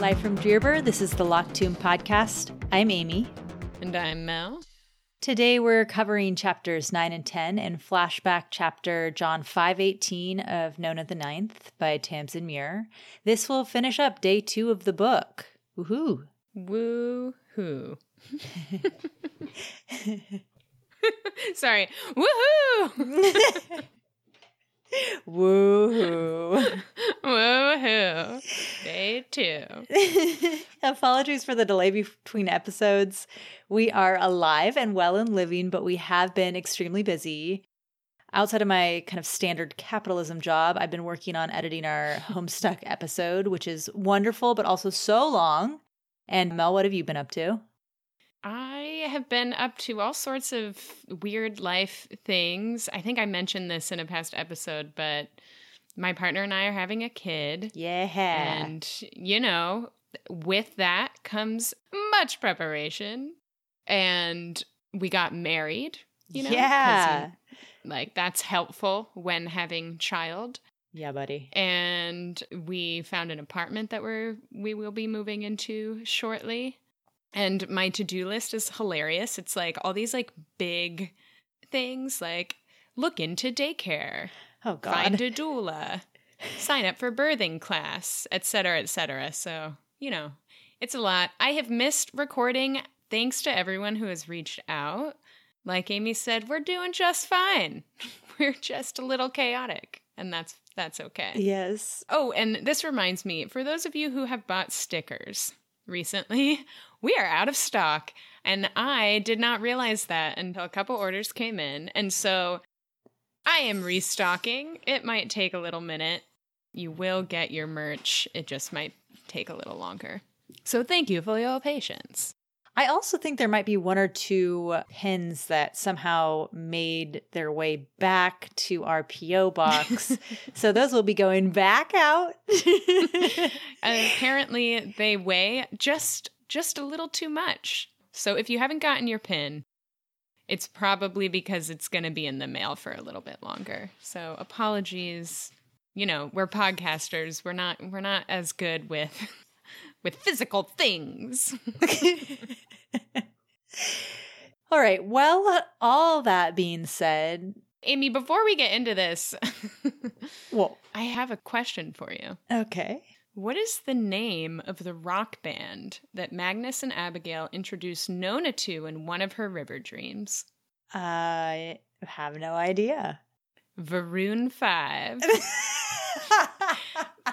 Live from Djerber, this is the Locked Tomb Podcast. I'm Amy. And I'm Mel. Today we're covering chapters 9 and 10 and flashback chapter John 5:18 of Nona the Ninth by Tamsyn Muir. This will finish up day 2 of the book. Woohoo. Woohoo. Sorry. Woohoo! Woohoo. Woohoo. Day 2. Apologies for the delay between episodes. We are alive and well and living, but we have been extremely busy. Outside of my kind of standard capitalism job, I've been working on editing our Homestuck episode, which is wonderful, but also so long. And Mel, what have you been up to? I have been up to all sorts of weird life things. I think I mentioned this in a past episode, but my partner and I are having a kid. Yeah. And, you know, with that comes much preparation. And we got married, you know? Yeah. Like, that's helpful when having child. Yeah, buddy. And we found an apartment that we will be moving into shortly. And my to-do list is hilarious. It's like all these like big things like look into daycare, oh God, find a doula, sign up for birthing class, et cetera, et cetera. So, you know, it's a lot. I have missed recording thanks to everyone who has reached out. Like Amy said, we're doing just fine. We're just a little chaotic, and that's okay. Yes. Oh, and this reminds me, for those of you who have bought stickers recently, we are out of stock, and I did not realize that until a couple orders came in, and so I am restocking. It might take a little minute. You will get your merch. It just might take a little longer. So thank you for your patience. I also think there might be one or two pins that somehow made their way back to our P.O. box. So those will be going back out. Apparently, they weigh just a little too much. So if you haven't gotten your pin, it's probably because it's going to be in the mail for a little bit longer. So apologies. You know, we're podcasters. We're not as good with physical things. All right. Well, all that being said, Amy, before we get into this, well, I have a question for you. Okay. What is the name of the rock band that Magnus and Abigail introduced Nona to in one of her river dreams? I have no idea. Varun 5.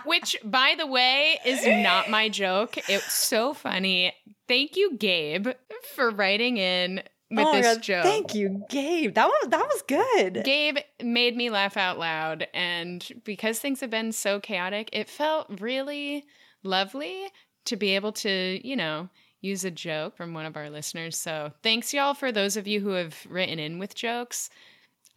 Which, by the way, is not my joke. It's so funny. Thank you, Gabe, for writing in with this joke. Thank you, Gabe. That was good. Gabe made me laugh out loud, and because things have been so chaotic, it felt really lovely to be able to, you know, use a joke from one of our listeners. So thanks, y'all, for those of you who have written in with jokes.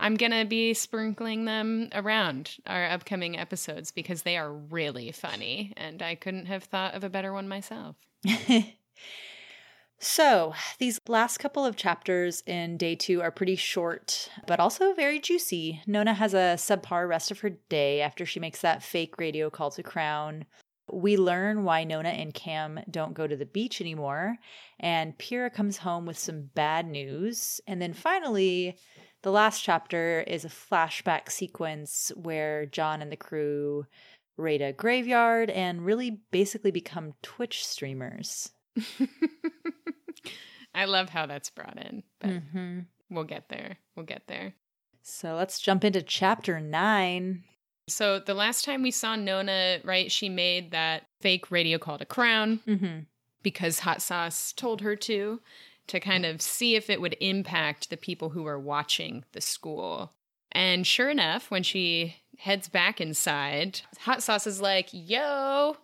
I'm going to be sprinkling them around our upcoming episodes because they are really funny, and I couldn't have thought of a better one myself. So these last couple of chapters in day 2 are pretty short, but also very juicy. Nona has a subpar rest of her day after she makes that fake radio call to Crown. We learn why Nona and Cam don't go to the beach anymore, and Pyrrha comes home with some bad news. And then finally, the last chapter is a flashback sequence where John and the crew raid a graveyard and really basically become Twitch streamers. I love how that's brought in, but We'll get there. We'll get there. So let's jump into chapter 9. So the last time we saw Nona, right, she made that fake radio call to Crown because Hot Sauce told her to kind of see if it would impact the people who were watching the school. And sure enough, when she heads back inside, Hot Sauce is like, yo,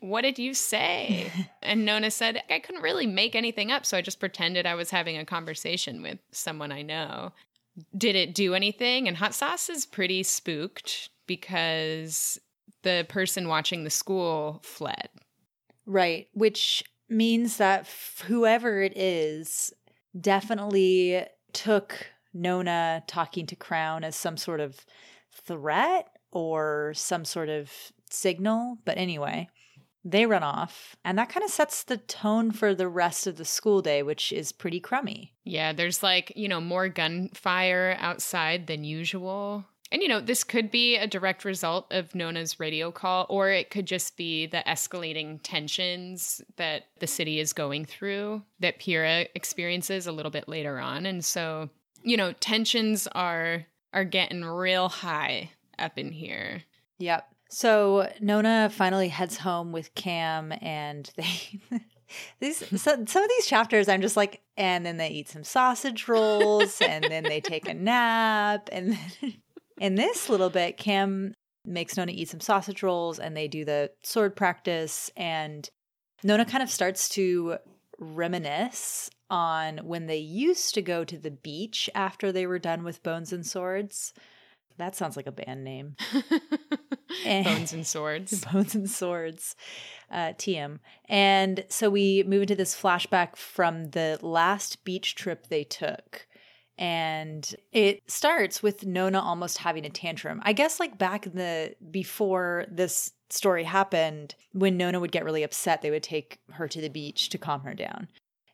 what did you say? And Nona said, I couldn't really make anything up, so I just pretended I was having a conversation with someone I know. Did it do anything? And Hot Sauce is pretty spooked because the person watching the school fled. Right, which means that whoever it is definitely took Nona talking to Crown as some sort of threat or some sort of signal. But anyway, They run off, and that kind of sets the tone for the rest of the school day, which is pretty crummy. Yeah, there's like, you know, more gunfire outside than usual. And, you know, this could be a direct result of Nona's radio call, or it could just be the escalating tensions that the city is going through that Pyrrha experiences a little bit later on. And so, you know, tensions are getting real high up in here. Yep. So Nona finally heads home with Cam, and they... some of these chapters I'm just like, and then they eat some sausage rolls, and then they take a nap, and then... In this little bit, Cam makes Nona eat some sausage rolls, and they do the sword practice, and Nona kind of starts to reminisce on when they used to go to the beach after they were done with Bones and Swords. That sounds like a band name. Bones and Swords. Bones and Swords. TM. And so we move into this flashback from the last beach trip they took. And it starts with Nona almost having a tantrum. I guess like back in the, before this story happened, when Nona would get really upset, they would take her to the beach to calm her down.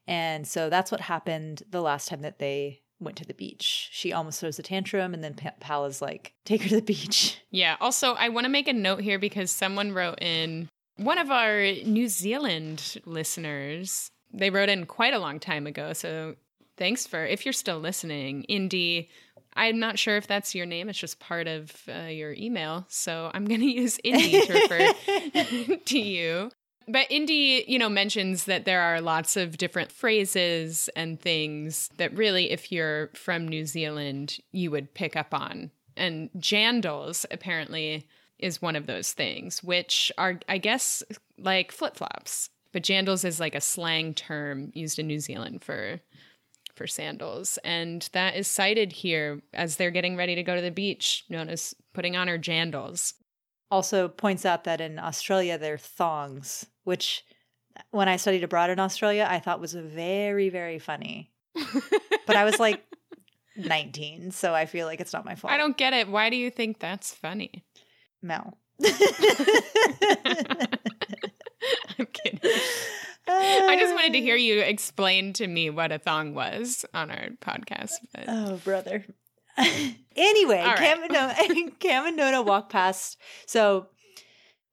And so that's what happened the last time that they went to the beach. She almost throws a tantrum, and then Pal is like, take her to the beach. Yeah. Also, I want to make a note here because someone wrote in, one of our New Zealand listeners, they wrote in quite a long time ago. So... thanks for, if you're still listening, Indy, I'm not sure if that's your name. It's just part of your email. So I'm going to use Indy to refer to you. But Indy, you know, mentions that there are lots of different phrases and things that really, if you're from New Zealand, you would pick up on. And jandals apparently is one of those things, which are, I guess, like flip-flops. But jandals is like a slang term used in New Zealand for sandals, and that is cited here as they're getting ready to go to the beach. Nona's putting on her jandals. Also points out that in Australia they're thongs, which when I studied abroad in Australia I thought was very, very funny. But I was like 19, so I feel like it's not my fault. I don't get it. Why do you think that's funny? Mel. I'm kidding. I just wanted to hear you explain to me what a thong was on our podcast. But... oh, brother. Anyway, right. Cam and Nona walk past. So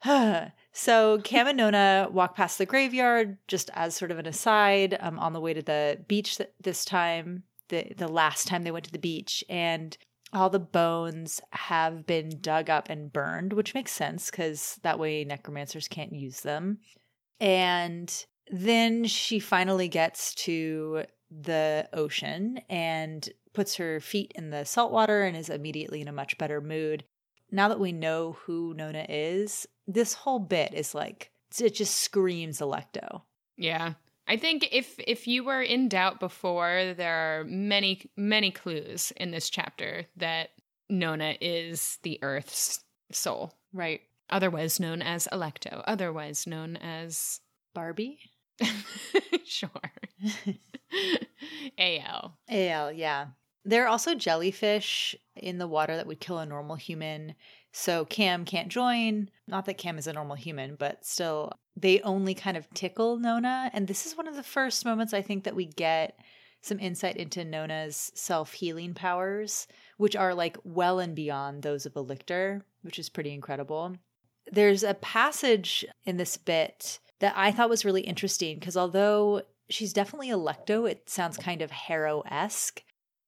Cam and Nona walk past the graveyard, just as sort of an aside, on the way to the beach this time, the last time they went to the beach. And all the bones have been dug up and burned, which makes sense because that way necromancers can't use them. And then she finally gets to the ocean and puts her feet in the salt water and is immediately in a much better mood. Now that we know who Nona is, this whole bit is like, it just screams Alecto. Yeah. I think if you were in doubt before, there are many, many clues in this chapter that Nona is the Earth's soul. Right. Otherwise known as Alecto. Otherwise known as... Barbie? Sure. A.L. A.L., yeah. There are also jellyfish in the water that would kill a normal human, so Cam can't join. Not that Cam is a normal human, but still, they only kind of tickle Nona. And this is one of the first moments, I think, that we get some insight into Nona's self-healing powers, which are like well and beyond those of Alecto, which is pretty incredible. There's a passage in this bit that I thought was really interesting because although she's definitely Alecto, it sounds kind of Harrow-esque.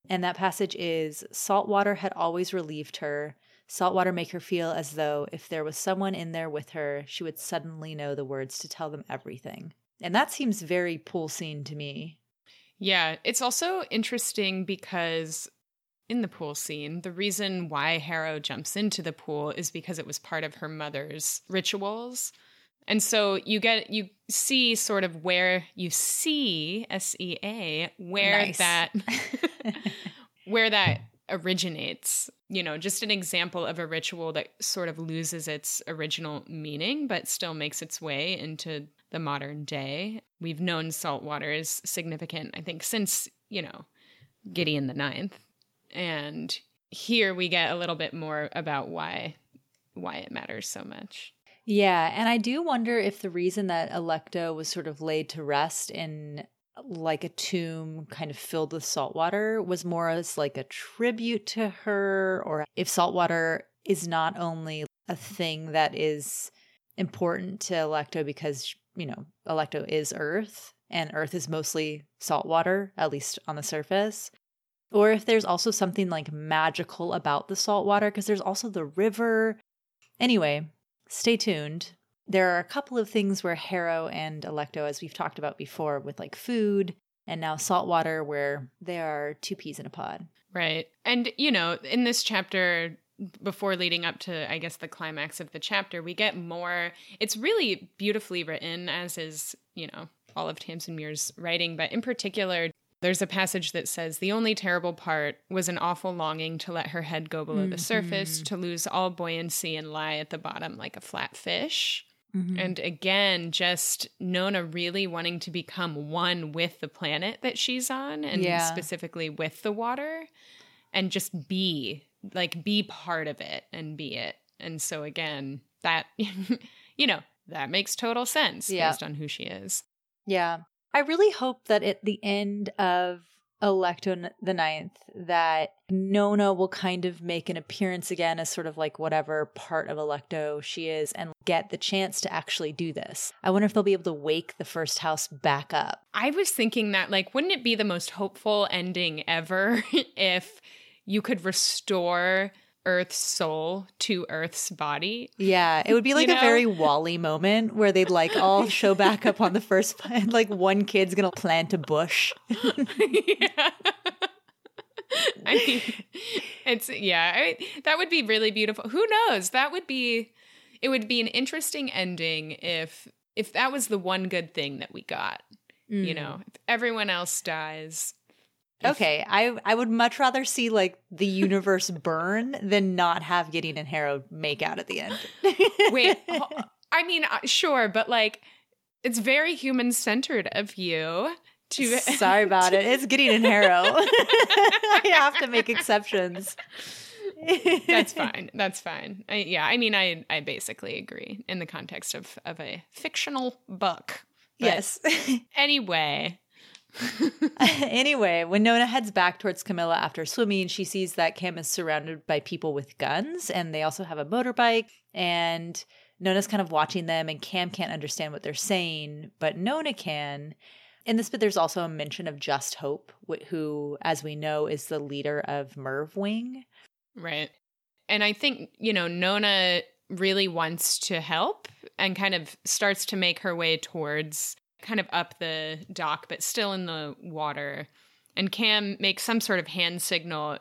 And that passage is, salt water had always relieved her. Salt water make her feel as though if there was someone in there with her, she would suddenly know the words to tell them everything. And that seems very pool scene to me. Yeah, it's also interesting because in the pool scene, the reason why Harrow jumps into the pool is because it was part of her mother's rituals. And so you see sort of where you see S-E-A, where nice. That where that originates, you know, just an example of a ritual that sort of loses its original meaning, but still makes its way into the modern day. We've known salt water is significant, I think, since, you know, Gideon the Ninth. And here we get a little bit more about why it matters so much. Yeah, and I do wonder if the reason that Alecto was sort of laid to rest in like a tomb kind of filled with salt water was more as like a tribute to her, or if salt water is not only a thing that is important to Alecto because, you know, Alecto is Earth and Earth is mostly salt water, at least on the surface. Or if there's also something like magical about the salt water, because there's also the river. Anyway, stay tuned. There are a couple of things where Harrow and Alecto, as we've talked about before, with like food and now salt water, where they are two peas in a pod. Right. And, you know, in this chapter, before leading up to, I guess, the climax of the chapter, we get more. It's really beautifully written, as is, you know, all of Tamsyn Muir's writing. But in particular, there's a passage that says, "The only terrible part was an awful longing to let her head go below the surface, to lose all buoyancy and lie at the bottom like a flat fish." And again, just Nona really wanting to become one with the planet that she's on, and specifically with the water, and just be part of it and be it. And so again, that, you know, that makes total sense based on who she is. Yeah. I really hope that at the end of Alecto the Ninth, that Nona will kind of make an appearance again as sort of like whatever part of Alecto she is and get the chance to actually do this. I wonder if they'll be able to wake the first house back up. I was thinking that, like, wouldn't it be the most hopeful ending ever if you could restore Earth's soul to Earth's body? Yeah, it would be like a very Wall-E moment where they'd like all show back up on the first planet. Like one kid's gonna plant a bush. Yeah. I mean, it's that would be really beautiful. Who knows? It would be an interesting ending if that was the one good thing that we got. You know, if everyone else dies. Okay, I would much rather see like the universe burn than not have Gideon and Harrow make out at the end. Wait, I mean, sure, but like, it's very human centered of you to. Sorry about it. It's Gideon and Harrow. I have to make exceptions. That's fine. I basically agree in the context of a fictional book. But yes. Anyway. Anyway, when Nona heads back towards Camilla after swimming, she sees that Cam is surrounded by people with guns, and they also have a motorbike, and Nona's kind of watching them, and Cam can't understand what they're saying, but Nona can. In this bit, there's also a mention of Just Hope, who, as we know, is the leader of Mervwing. Right. And I think, you know, Nona really wants to help and kind of starts to make her way towards kind of up the dock, but still in the water. And Cam makes some sort of hand signal.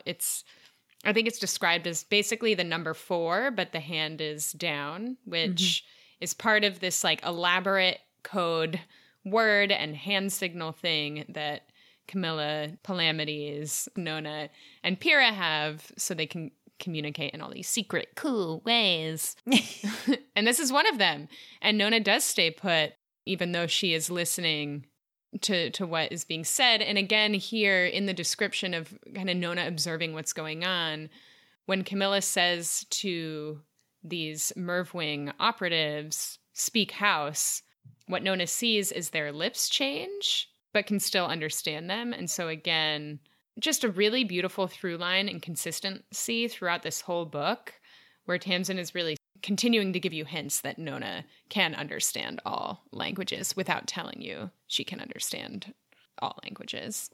I think it's described as basically the number 4, but the hand is down, which is part of this like elaborate code word and hand signal thing that Camilla, Palamedes, Nona, and Pyrrha have so they can communicate in all these secret, cool ways. And this is one of them. And Nona does stay put, even though she is listening to what is being said. And again, here in the description of kind of Nona observing what's going on, when Camilla says to these Mervwing operatives, "Speak house," what Nona sees is their lips change, but can still understand them. And so again, just a really beautiful through line and consistency throughout this whole book, where Tamsyn is really continuing to give you hints that Nona can understand all languages without telling you she can understand all languages.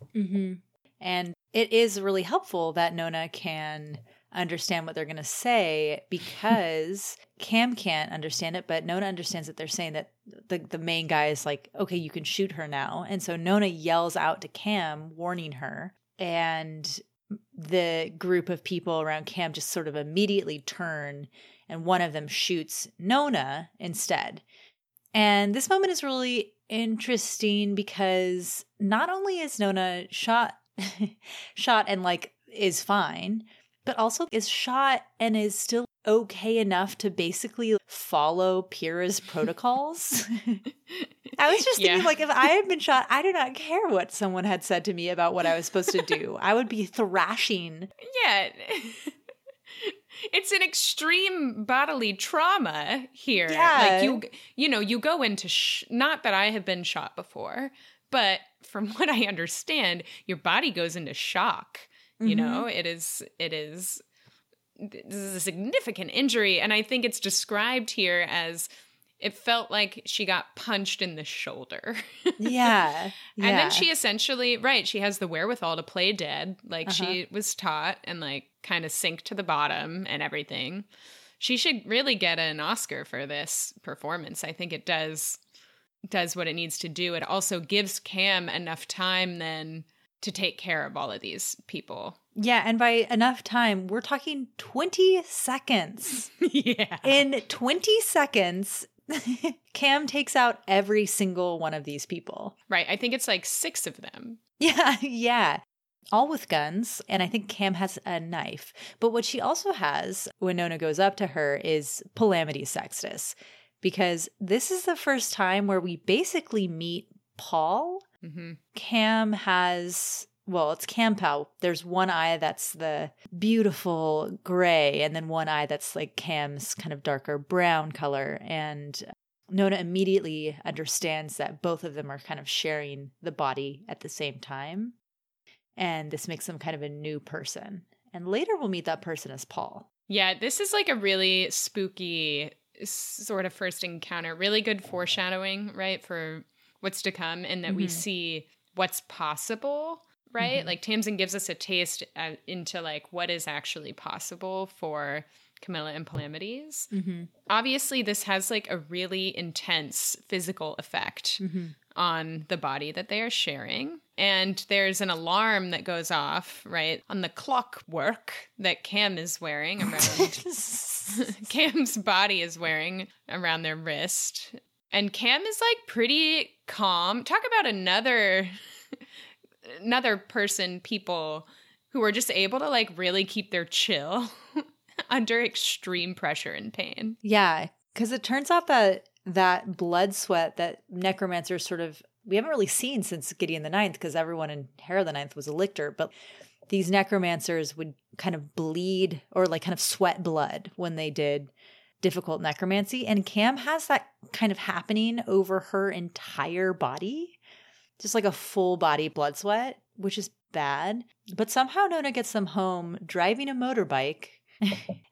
And it is really helpful that Nona can understand what they're going to say, because Cam can't understand it, but Nona understands that they're saying that the main guy is like, okay, you can shoot her now. And so Nona yells out to Cam, warning her, and the group of people around Cam just sort of immediately turn, and one of them shoots Nona instead. And this moment is really interesting because not only is Nona shot and like is fine, but also is shot and is still okay enough to basically follow Pyrrha's protocols. I was just thinking, like, if I had been shot, I do not care what someone had said to me about what I was supposed to do. I would be thrashing. Yeah. It's an extreme bodily trauma here. Yeah. Like you go into not that I have been shot before, but from what I understand, your body goes into shock. Mm-hmm. You know, this is a significant injury, and I think it's described here as it felt like she got punched in the shoulder. Yeah. And then she essentially, she has the wherewithal to play dead. Like she was taught and like kind of sink to the bottom and everything. She should really get an Oscar for this performance. I think it does what it needs to do. It also gives Cam enough time then to take care of all of these people. Yeah, and by enough time, we're talking 20 seconds. Yeah. In 20 seconds, Cam takes out every single one of these people. Right. I think it's like 6 of them. Yeah. All with guns. And I think Cam has a knife. But what she also has when Nona goes up to her is Palamedes Sextus, because this is the first time where we basically meet Paul. Mm-hmm. Cam has... Well, it's Campau. There's one eye that's the beautiful gray, and then one eye that's like Cam's kind of darker brown color. And Nona immediately understands that both of them are kind of sharing the body at the same time. And this makes them kind of a new person. And later we'll meet that person as Paul. Yeah, this is like a really spooky sort of first encounter. Really good foreshadowing, right, for what's to come, and that we see what's possible. Right? Mm-hmm. Like Tamsyn gives us a taste into like what is actually possible for Camilla and Palamedes. Mm-hmm. Obviously, this has like a really intense physical effect on the body that they are sharing. And there's an alarm that goes off, right, on the clockwork that Cam is wearing around. Cam's body is wearing around their wrist. And Cam is like pretty calm. Talk about another person, people who are just able to like really keep their chill under extreme pressure and pain. Yeah, because it turns out that blood sweat that necromancers sort of, we haven't really seen since Gideon the Ninth, because everyone in Harrow the Ninth was a lictor, but these necromancers would kind of bleed or like kind of sweat blood when they did difficult necromancy. And Cam has that kind of happening over her entire body. Just like a full body blood sweat, which is bad. But somehow Nona gets them home driving a motorbike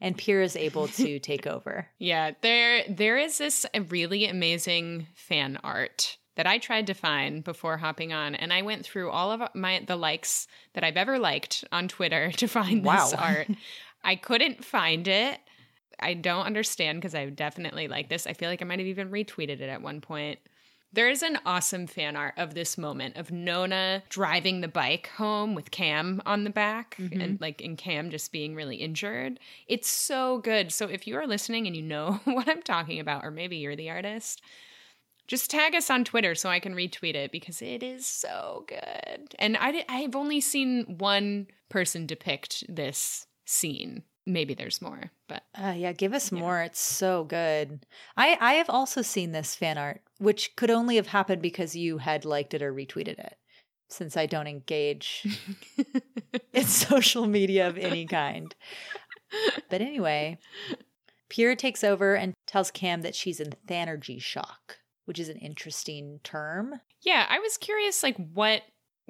and Pyrrha is able to take over. Yeah, there is this really amazing fan art that I tried to find before hopping on. And I went through all of the likes that I've ever liked on Twitter to find this art. I couldn't find it. I don't understand because I definitely like this. I feel like I might have even retweeted it at one point. There is an awesome fan art of this moment of Nona driving the bike home with Cam on the back and Cam just being really injured. It's so good. So if you are listening and you know what I'm talking about, or maybe you're the artist, just tag us on Twitter so I can retweet it because it is so good. And I've only seen one person depict this scene. Maybe there's more, but... give us more. It's so good. I have also seen this fan art, which could only have happened because you had liked it or retweeted it, since I don't engage in social media of any kind. But anyway, Pyrrha takes over and tells Cam that she's in thanergy shock, which is an interesting term. Yeah, I was curious, like, what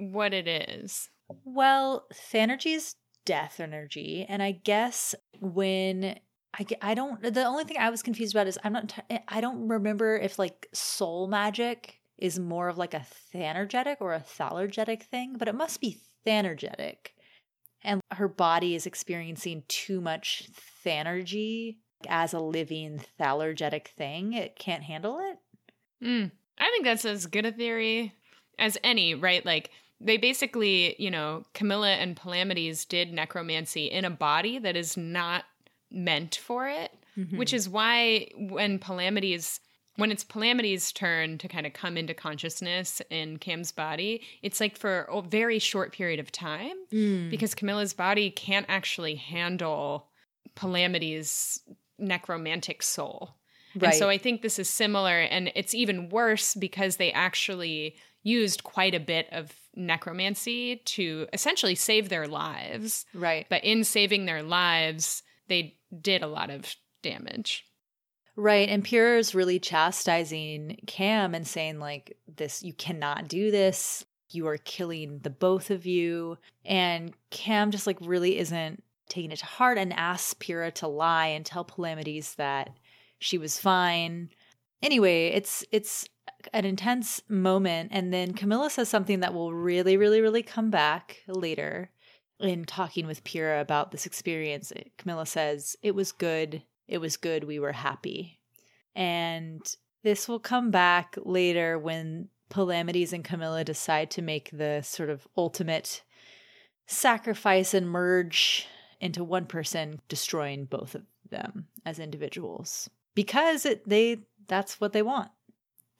it is. Well, thanergy is... death energy. And I guess when the only thing I was confused about is I don't remember if like soul magic is more of like a thanergetic or a thalergetic thing, but it must be thanergetic. And her body is experiencing too much thanergy as a living thalergetic thing. It can't handle it. I think that's as good a theory as any, right? Like, they basically, Camilla and Palamedes did necromancy in a body that is not meant for it, which is why when it's Palamedes' turn to kind of come into consciousness in Cam's body, it's like for a very short period of time because Camilla's body can't actually handle Palamedes' necromantic soul. Right. And so I think this is similar, and it's even worse because they actually used quite a bit of necromancy to essentially save their lives. Right. But in saving their lives, they did a lot of damage. Right, and Pyrrha's really chastising Cam and saying, like, this, you cannot do this. You are killing the both of you. And Cam just, like, really isn't taking it to heart and asks Pyrrha to lie and tell Palamedes that she was fine. Anyway, it's an intense moment. And then Camilla says something that will really, really, really come back later in talking with Pyrrha about this experience. Camilla says, it was good. It was good. We were happy. And this will come back later when Palamedes and Camilla decide to make the sort of ultimate sacrifice and merge into one person, destroying both of them as individuals. Because that's what they want.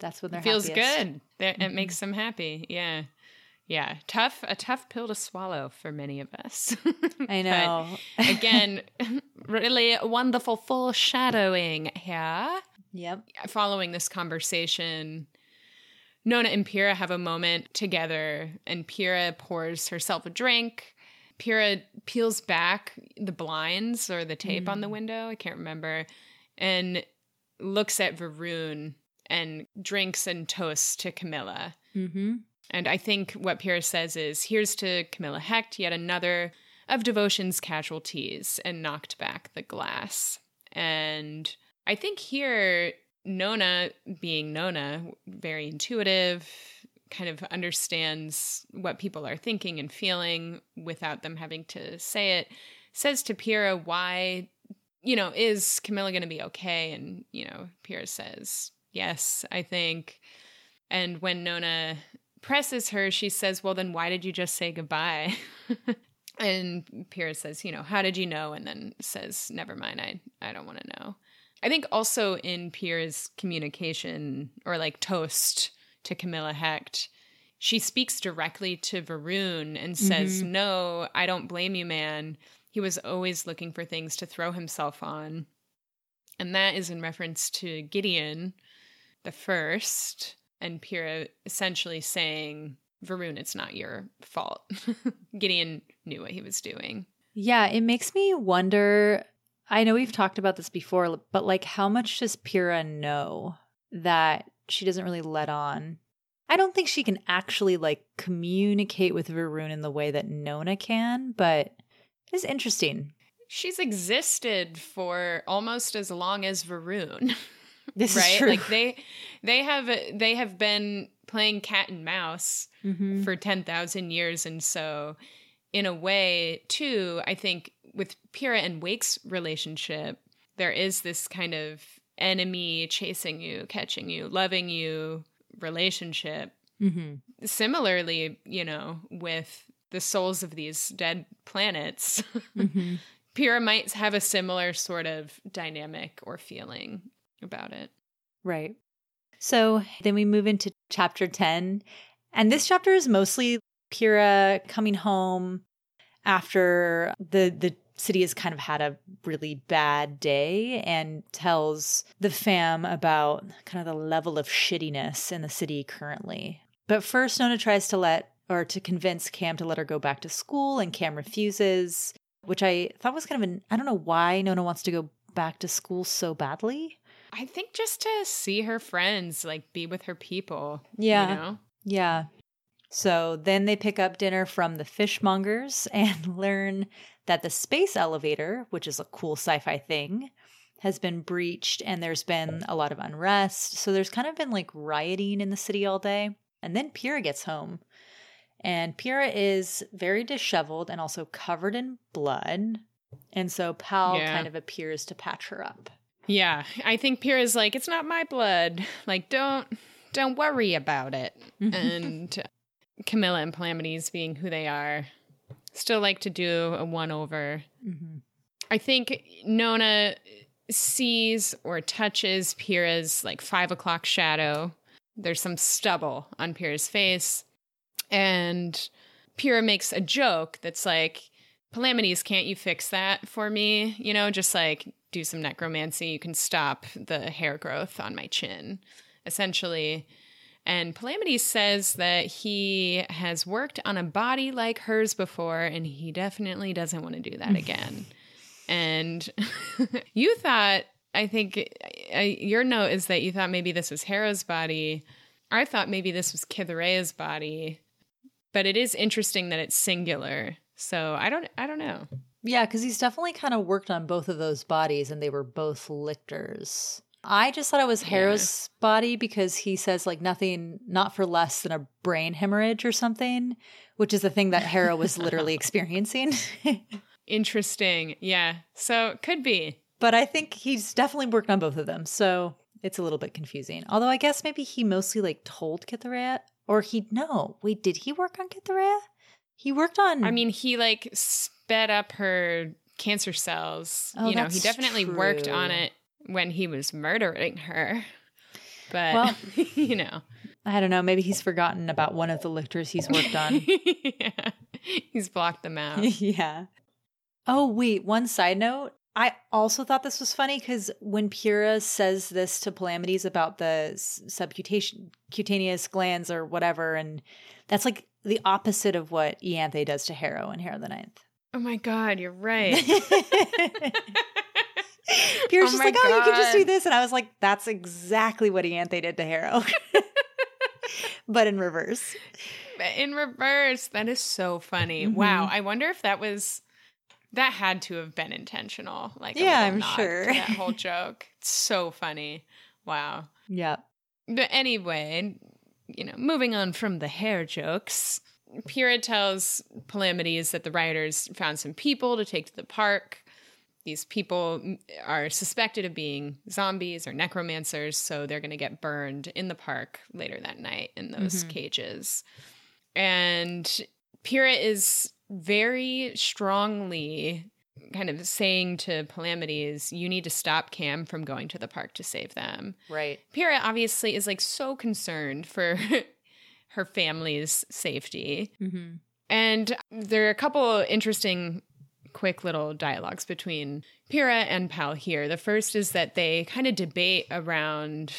That's what they're happiest. It feels good. It makes them happy. Yeah. Yeah, a tough pill to swallow for many of us. I know. But again, really wonderful foreshadowing here. Yep. Following this conversation, Nona and Pyrrha have a moment together, and Pyrrha pours herself a drink. Pyrrha peels back the blinds or the tape on the window, I can't remember, and looks at Varun and drinks and toasts to Camilla. Mm-hmm. And I think what Pyrrha says is, here's to Camilla Hecht, yet another of devotion's casualties, and knocked back the glass. And I think here, Nona, being Nona, very intuitive, kind of understands what people are thinking and feeling without them having to say it, says to Pyrrha, why, is Camilla going to be okay? And, Pyrrha says, yes, I think. And when Nona presses her, she says, well, then why did you just say goodbye? And Pyrrha says, how did you know? And then says, never mind, I don't want to know. I think also in Pyrrha's communication or like toast to Camilla Hecht, she speaks directly to Varun and says, no, I don't blame you, man. He was always looking for things to throw himself on. And that is in reference to Gideon the First. And Pyrrha essentially saying, Varun, it's not your fault. Gideon knew what he was doing. Yeah, it makes me wonder, I know we've talked about this before, but like how much does Pyrrha know that she doesn't really let on? I don't think she can actually like communicate with Varun in the way that Nona can, but it's interesting. She's existed for almost as long as Varun. This right? Is true. Like they have been playing cat and mouse for 10,000 years. And so in a way, too, I think with Pyrrha and Wake's relationship, there is this kind of enemy chasing you, catching you, loving you relationship. Mm-hmm. Similarly, with the souls of these dead planets, Pyrrha might have a similar sort of dynamic or feeling about it. Right. So then we move into chapter 10. And this chapter is mostly Pyrrha coming home after the city has kind of had a really bad day and tells the fam about kind of the level of shittiness in the city currently. But first, Nona tries to convince Cam to let her go back to school, and Cam refuses, which I thought was kind of I don't know why Nona wants to go back to school so badly. I think just to see her friends, like be with her people. Yeah. Yeah. So then they pick up dinner from the fishmongers and learn that the space elevator, which is a cool sci-fi thing, has been breached and there's been a lot of unrest. So there's kind of been like rioting in the city all day. And then Pyrrha gets home. And Pyrrha is very disheveled and also covered in blood. And so Pal kind of appears to patch her up. Yeah, I think Pyrrha's like, it's not my blood. Like, don't worry about it. And Camilla and Palamedes, being who they are, still like to do a one-over. Mm-hmm. I think Nona sees or touches Pyrrha's, like, 5 o'clock shadow. There's some stubble on Pyrrha's face. And Pyrrha makes a joke that's like, Palamedes, can't you fix that for me? Just like, do some necromancy, you can stop the hair growth on my chin, essentially. And Palamedes says that he has worked on a body like hers before, and he definitely doesn't want to do that again. And you thought, I think your note is that you thought maybe this was Hera's body. I thought maybe this was Kitharea's body, but it is interesting that it's singular. So I don't know. Yeah, because he's definitely kind of worked on both of those bodies, and they were both lictors. I just thought it was Hera's body because he says, like, nothing, not for less than a brain hemorrhage or something, which is the thing that Hera was literally experiencing. Interesting. Yeah. So could be. But I think he's definitely worked on both of them. So it's a little bit confusing. Although I guess maybe he mostly, like, told Kithareia, or wait, did he work on Kithareia? He worked on... I mean, he, like, sped up her cancer cells. Oh, you know, he definitely worked on it when he was murdering her. But, well, you know. I don't know. Maybe he's forgotten about one of the lictors he's worked on. Yeah. He's blocked them out. Yeah. Oh, wait. One side note. I also thought this was funny because when Pyrrha says this to Palamedes about the subcutaneous glands or whatever, and that's like the opposite of what Ianthe does to Harrow in Harrow the Ninth. Oh my God, you're right. Pyrrha's just like, God. Oh, you can just do this. And I was like, that's exactly what Ianthe did to Harrow. But in reverse. That is so funny. Mm-hmm. Wow. I wonder if that had to have been intentional. Like, yeah, I'm sure. That whole joke. It's so funny. Wow. Yeah. But anyway, you know, moving on from the hair jokes, Pyrrha tells Palamedes that the rioters found some people to take to the park. These people are suspected of being zombies or necromancers, so they're going to get burned in the park later that night in those cages. And Pyrrha is very strongly kind of saying to Palamedes, you need to stop Cam from going to the park to save them. Right. Pyrrha obviously is, like, so concerned for her family's safety. Mm-hmm. And there are a couple interesting quick little dialogues between Pyrrha and Pal here. The first is that they kind of debate around,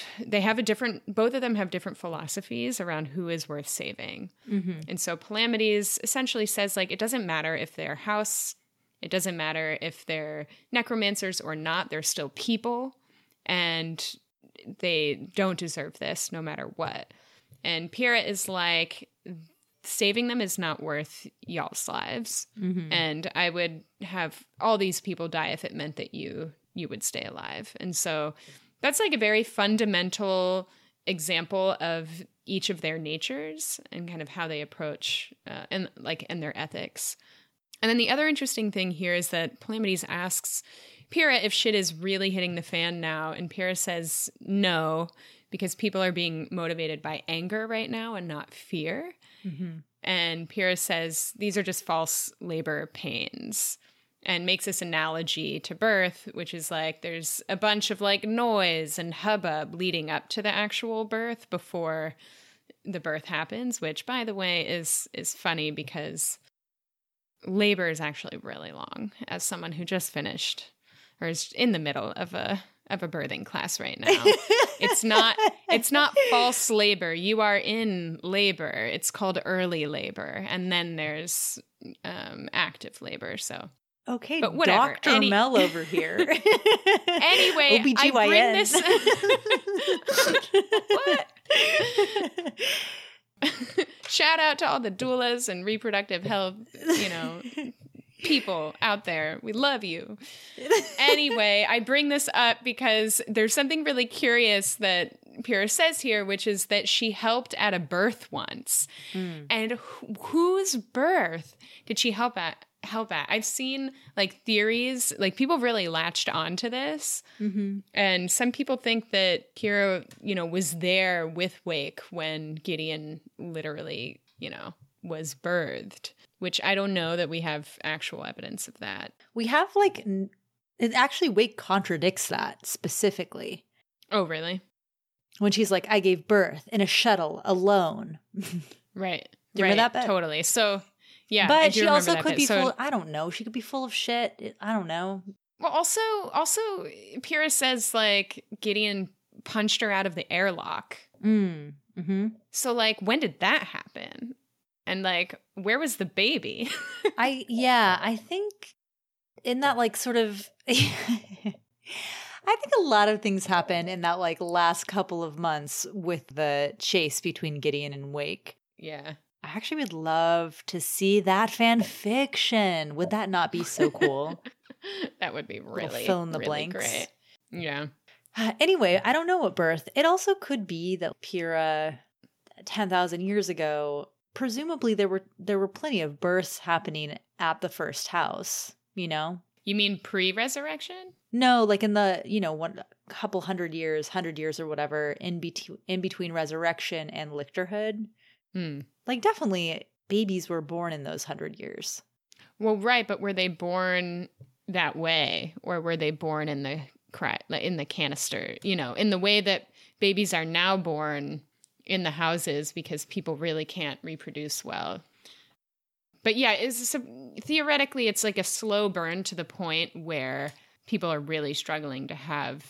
both of them have different philosophies around who is worth saving. Mm-hmm. And so Palamedes essentially says, like, it doesn't matter if they're house, it doesn't matter if they're necromancers or not, they're still people, and they don't deserve this no matter what. And Pyrrha is like, saving them is not worth y'all's lives. Mm-hmm. And I would have all these people die if it meant that you would stay alive. And so that's, like, a very fundamental example of each of their natures and kind of how they approach and their ethics. And then the other interesting thing here is that Palamedes asks Pyrrha if shit is really hitting the fan now. And Pyrrha says no, because people are being motivated by anger right now and not fear. Mm-hmm. And Pyrrha says, these are just false labor pains, and makes this analogy to birth, which is like, there's a bunch of, like, noise and hubbub leading up to the actual birth before the birth happens, which, by the way, is funny because labor is actually really long, as someone who just finished or is in the middle of a birthing class right now. It's not false labor. You are in labor. It's called early labor. And then there's active labor. So okay, but whatever. Dr. Mel over here. Anyway, OBGYN. I bring this What? Shout out to all the doulas and reproductive health, you know, people out there, we love you. Anyway, I bring this up because there's something really curious that Pyrrha says here, which is that she helped at a birth once. Mm. And whose birth did she help at? I've seen, like, theories, like, people really latched onto this. Mm-hmm. And some people think that Pyrrha, you know, was there with Wake when Gideon literally, you know, was birthed, which I don't know that we have actual evidence of that. We have, like, actually Wake contradicts that specifically. Oh, really? When she's like, I gave birth in a shuttle alone. Right. Do you remember that bit? Totally. So, yeah. But she also could be full, I don't know. She could be full of shit. I don't know. Well, also Pyrrha says, like, Gideon punched her out of the airlock. Mm. Mm-hmm. So, like, when did that happen? And, like, where was the baby? I think in that like sort of, I think a lot of things happen in that like last couple of months with the chase between Gideon and Wake. Yeah. I actually would love to see that fan fiction. Would that not be so cool? That would be really, fill in the really blanks. Great. Yeah. Anyway, I don't know what birth. It also could be that Pyrrha 10,000 years ago, presumably there were plenty of births happening at the first house, you know? You mean pre-resurrection? No, like in the, you know, one couple hundred years or whatever in between resurrection and lictorhood. Hmm. Like definitely babies were born in those 100 years. Well, right, but were they born that way, or were they born in the canister? You know, in the way that babies are now born in the houses because people really can't reproduce well. But yeah, theoretically it's like a slow burn to the point where people are really struggling to have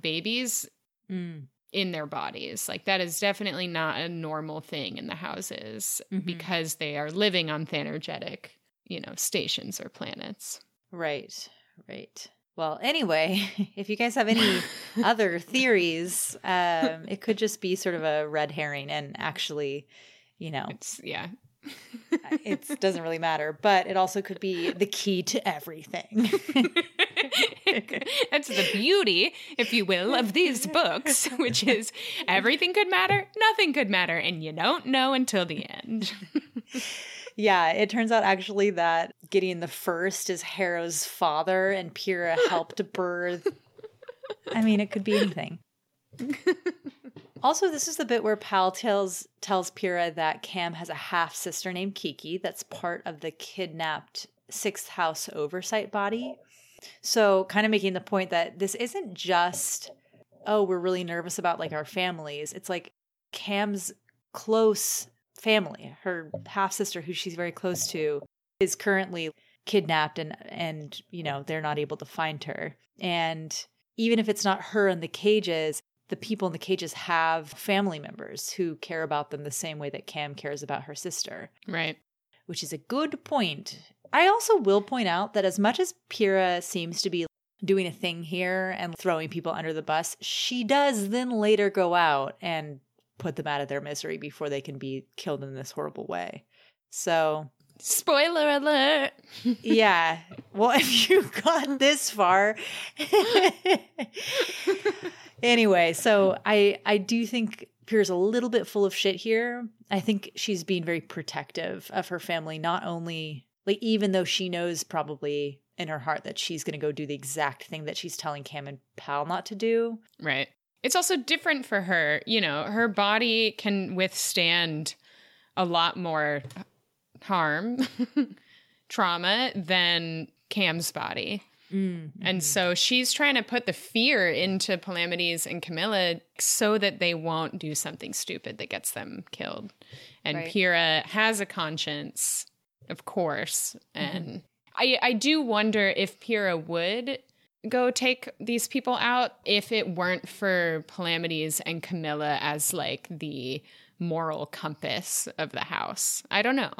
babies. Mm. In their bodies. Like that is definitely not a normal thing in the houses, mm-hmm. because they are living on thanergetic, you know, stations or planets. Right. Well, anyway, if you guys have any other theories, it could just be sort of a red herring, and actually, you know, it doesn't really matter, but it also could be the key to everything. That's the beauty, if you will, of these books, which is everything could matter, nothing could matter, and you don't know until the end. Yeah, it turns out actually that Gideon the First is Harrow's father, and Pyrrha helped birth. I mean, it could be anything. Also, this is the bit where Pal tells Pyrrha that Cam has a half-sister named Kiki that's part of the kidnapped Sixth House oversight body. So kind of making the point that this isn't just, oh, we're really nervous about like our families. It's like Cam's close family, her half-sister who she's very close to, is currently kidnapped and you know, they're not able to find her. And even if it's not her in the cages, the people in the cages have family members who care about them the same way that Cam cares about her sister. Right. Which is a good point. I also will point out that as much as Pyrrha seems to be doing a thing here and throwing people under the bus, she does then later go out and put them out of their misery before they can be killed in this horrible way. So, spoiler alert. Yeah. Well, if you got this far. Anyway, so I do think Pyrrha's a little bit full of shit here. I think she's being very protective of her family, not only... like, even though she knows probably in her heart that she's going to go do the exact thing that she's telling Cam and Pal not to do. Right. It's also different for her. You know, her body can withstand a lot more harm, trauma than Cam's body. Mm-hmm. And so she's trying to put the fear into Palamedes and Camilla so that they won't do something stupid that gets them killed. And right. Pyrrha has a conscience, of course. And mm-hmm. I do wonder if Pyrrha would go take these people out if it weren't for Palamedes and Camilla as like the moral compass of the house. I don't know.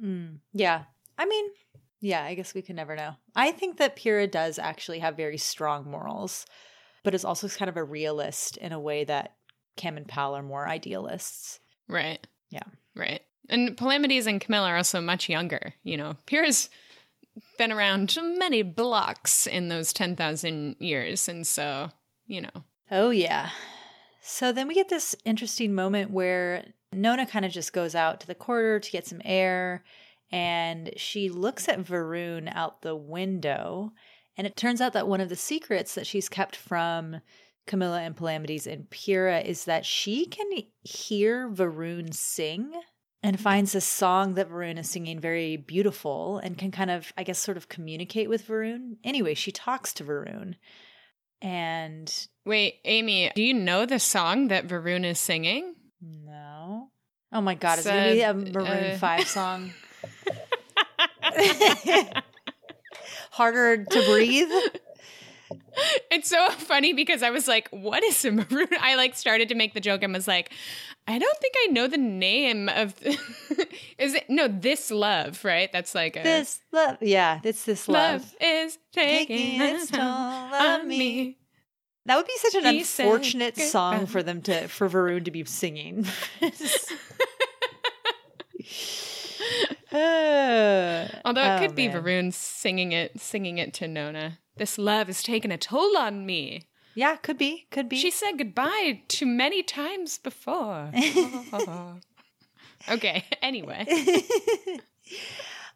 Mm. Yeah. I mean, yeah, I guess we can never know. I think that Pyrrha does actually have very strong morals, but is also kind of a realist in a way that Cam and Pal are more idealists. Right. Yeah. Right. And Palamedes and Camilla are also much younger, you know. Pyrrha's been around many blocks in those 10,000 years, and so, you know. Oh, yeah. So then we get this interesting moment where Nona kind of just goes out to the corridor to get some air, and she looks at Varun out the window, and it turns out that one of the secrets that she's kept from Camilla and Palamedes and Pyrrha is that she can hear Varun sing. And finds a song that Varun is singing very beautiful and can kind of, I guess, sort of communicate with Varun. Anyway, she talks to Varun. And... wait, Amy, do you know the song that Varun is singing? No. Oh my God, is it going to be a Maroon 5 song? Harder to breathe? It's so funny because I was like, what is a maroon? I like started to make the joke and was like, I don't think I know the name of, is it? No, This Love, right? That's like a. This love. Yeah, it's This Love. Love is taking its toll on me. That would be such an unfortunate song for them to, for Varun to be singing. Although it could be Varun singing it to Nona. This love is taking a toll on me. Yeah, could be. She said goodbye too many times before. Okay, anyway.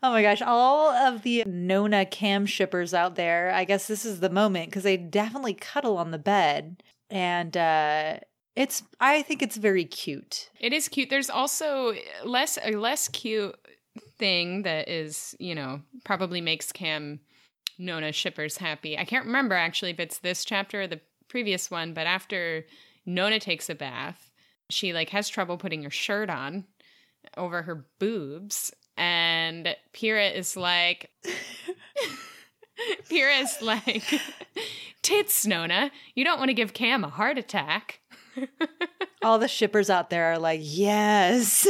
Oh my gosh, all of the Nona cam shippers out there, I guess this is the moment because they definitely cuddle on the bed. And I think it's very cute. It is cute. There's also a less cute thing that is, you know, probably makes Cam Nona shippers happy. I can't remember actually if it's this chapter or the previous one, but after Nona takes a bath, she like has trouble putting her shirt on over her boobs, and Pyrrha is like, tits, Nona, you don't want to give Cam a heart attack. All the shippers out there are like, yes.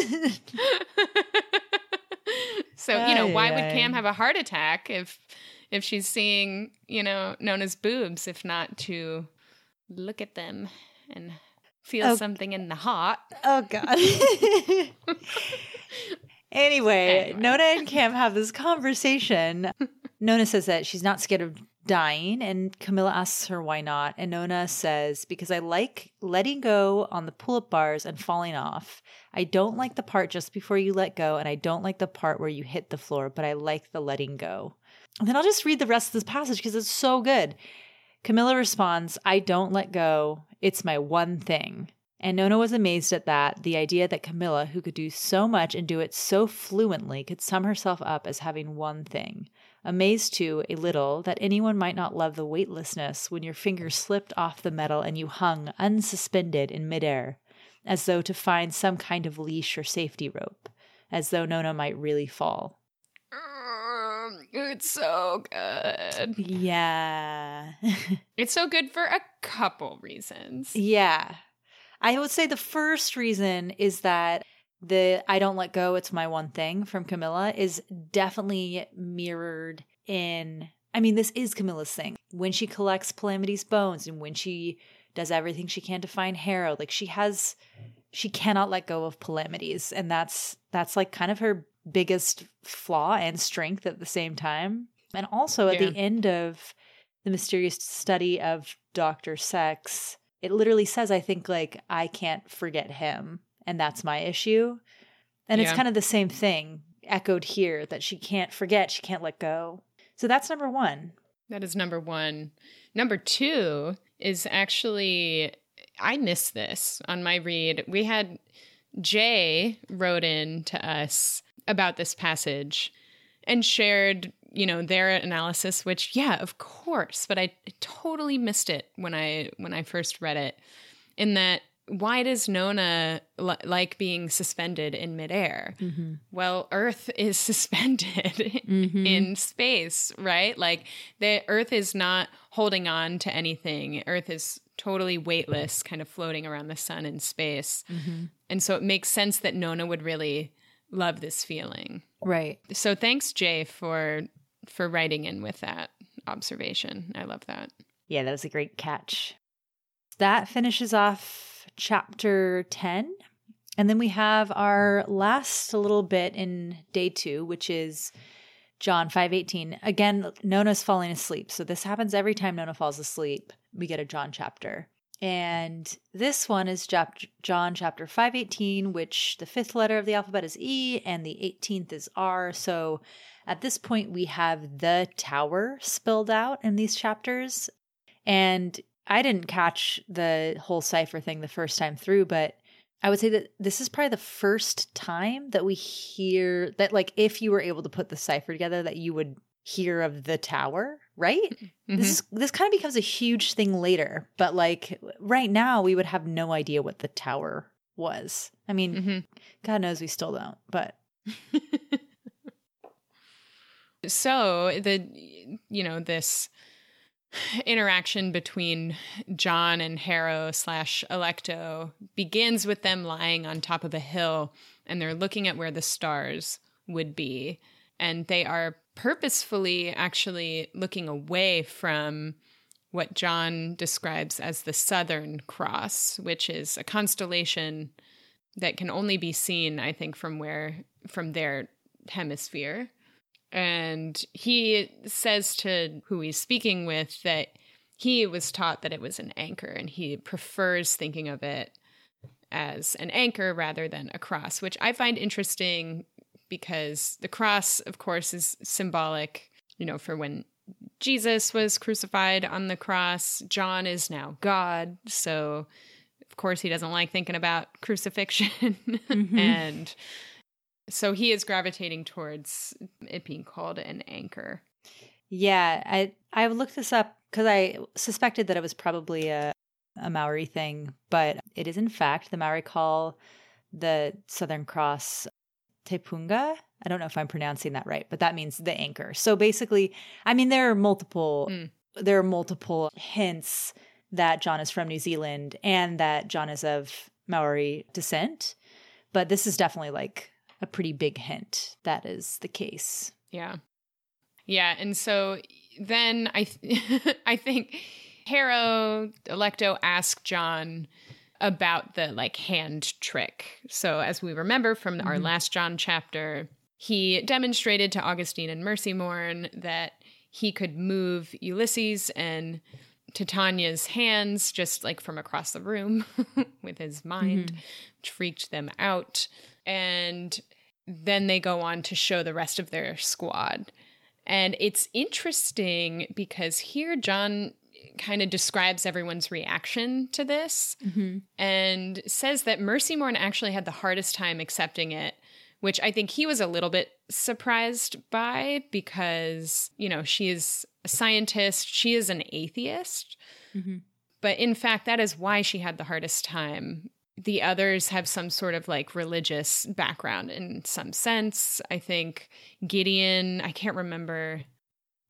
So, you know, why would Cam have a heart attack if she's seeing, you know, Nona's boobs, if not to look at them and feel something in the heart? Oh, God. Anyway, Nona and Cam have this conversation. Nona says that she's not scared of dying, and Camilla asks her why not. And Nona says, because I like letting go on the pull-up bars and falling off. I don't like the part just before you let go, and I don't like the part where you hit the floor, but I like the letting go. And then I'll just read the rest of this passage because it's so good. Camilla responds, I don't let go. It's my one thing. And Nona was amazed at that, the idea that Camilla, who could do so much and do it so fluently, could sum herself up as having one thing. Amazed, too, a little, that anyone might not love the weightlessness when your finger slipped off the metal and you hung unsuspended in midair, as though to find some kind of leash or safety rope, as though Nona might really fall. It's so good. Yeah. It's so good for a couple reasons. Yeah. I would say the first reason is that the I don't let go, it's my one thing from Camilla is definitely mirrored in, I mean, this is Camilla's thing. When she collects Palamedes' bones and when she does everything she can to find Harrow, like she cannot let go of Palamedes. And that's like kind of her biggest flaw and strength at the same time. And also at the end of the mysterious study of Dr. Sex, it literally says, I think, like, I can't forget him, and that's my issue. And it's kind of the same thing echoed here, that she can't forget, she can't let go. So that's number one. That is number one. Number two is actually, I missed this on my read. We had Jay wrote in to us about this passage and shared, you know, their analysis, which, yeah, of course, but I totally missed it when I first read it, in that why does Nona like being suspended in midair? Mm-hmm. Well, Earth is suspended in space, right? Like, the Earth is not holding on to anything. Earth is totally weightless, kind of floating around the sun in space. Mm-hmm. And so it makes sense that Nona would really love this feeling. Right. So thanks, Jay, for writing in with that observation. I love that. Yeah, that was a great catch. That finishes off chapter 10. And then we have our last little bit in day two, which is John 5:18. Again, Nona's falling asleep. So this happens every time Nona falls asleep. We get a John chapter. And this one is John chapter 5:18, which the fifth letter of the alphabet is E and the 18th is R. So at this point, we have the tower spelled out in these chapters. And I didn't catch the whole cipher thing the first time through, but I would say that this is probably the first time that we hear that, like, if you were able to put the cipher together, that you would hear of the tower, right? Mm-hmm. This kind of becomes a huge thing later, but like right now we would have no idea what the tower was. I mean, God knows we still don't, but. So this interaction between John and Harrow/Alecto begins with them lying on top of a hill, and they're looking at where the stars would be. And they are purposefully actually looking away from what John describes as the Southern Cross, which is a constellation that can only be seen, I think, from their hemisphere. And he says to who he's speaking with that he was taught that it was an anchor, and he prefers thinking of it as an anchor rather than a cross, which I find interesting because the cross, of course, is symbolic, you know, for when Jesus was crucified on the cross. John is now God, so of course he doesn't like thinking about crucifixion. Mm-hmm. And so he is gravitating towards it being called an anchor. Yeah, I looked this up because I suspected that it was probably a Maori thing, but it is in fact, the Maori call the Southern Cross Te Punga. I don't know if I'm pronouncing that right, but that means the anchor. So basically, I mean, there are multiple hints that John is from New Zealand and that John is of Maori descent, but this is definitely like a pretty big hint that is the case. Yeah. Yeah. And so then I think Harrow, Alecto asked John about the like hand trick. So as we remember from our last John chapter, he demonstrated to Augustine and Mercymorn that he could move Ulysses and Titania's hands just like from across the room with his mind, which freaked them out. And then they go on to show the rest of their squad. And it's interesting because here John kind of describes everyone's reaction to this and says that Mercymorn actually had the hardest time accepting it, which I think he was a little bit surprised by because, you know, she is a scientist, she is an atheist. Mm-hmm. But in fact, that is why she had the hardest time. The others have some sort of like religious background in some sense. I think Gideon, I can't remember.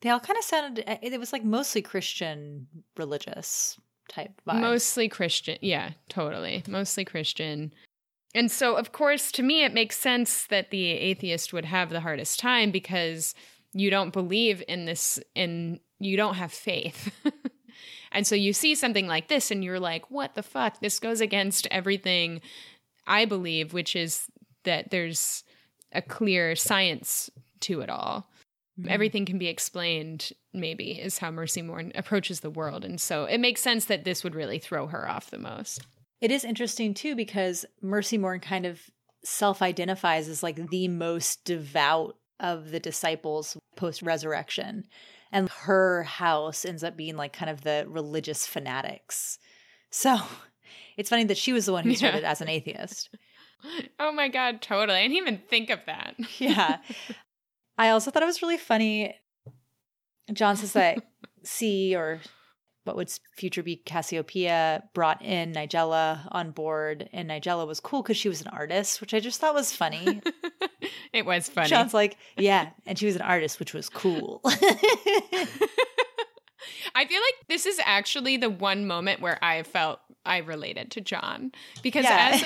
They all kind of sounded, it was like mostly Christian religious type vibe. Mostly Christian. Yeah, totally. Mostly Christian. And so, of course, to me, it makes sense that the atheist would have the hardest time because you don't believe in this and you don't have faith. And so you see something like this and you're like, what the fuck? This goes against everything I believe, which is that there's a clear science to it all. Mm-hmm. Everything can be explained, maybe, is how Mercymorn approaches the world. And so it makes sense that this would really throw her off the most. It is interesting, too, because Mercymorn kind of self-identifies as like the most devout of the disciples post-resurrection. And her house ends up being like kind of the religious fanatics. So it's funny that she was the one who started as an atheist. Oh my God, totally. I didn't even think of that. Yeah. I also thought it was really funny. John says that C, or what would future be Cassiopeia, brought in Nigella on board. And Nigella was cool because she was an artist, which I just thought was funny. It was funny. John's like, yeah, and she was an artist, which was cool. I feel like this is actually the one moment where I felt I related to John. Because as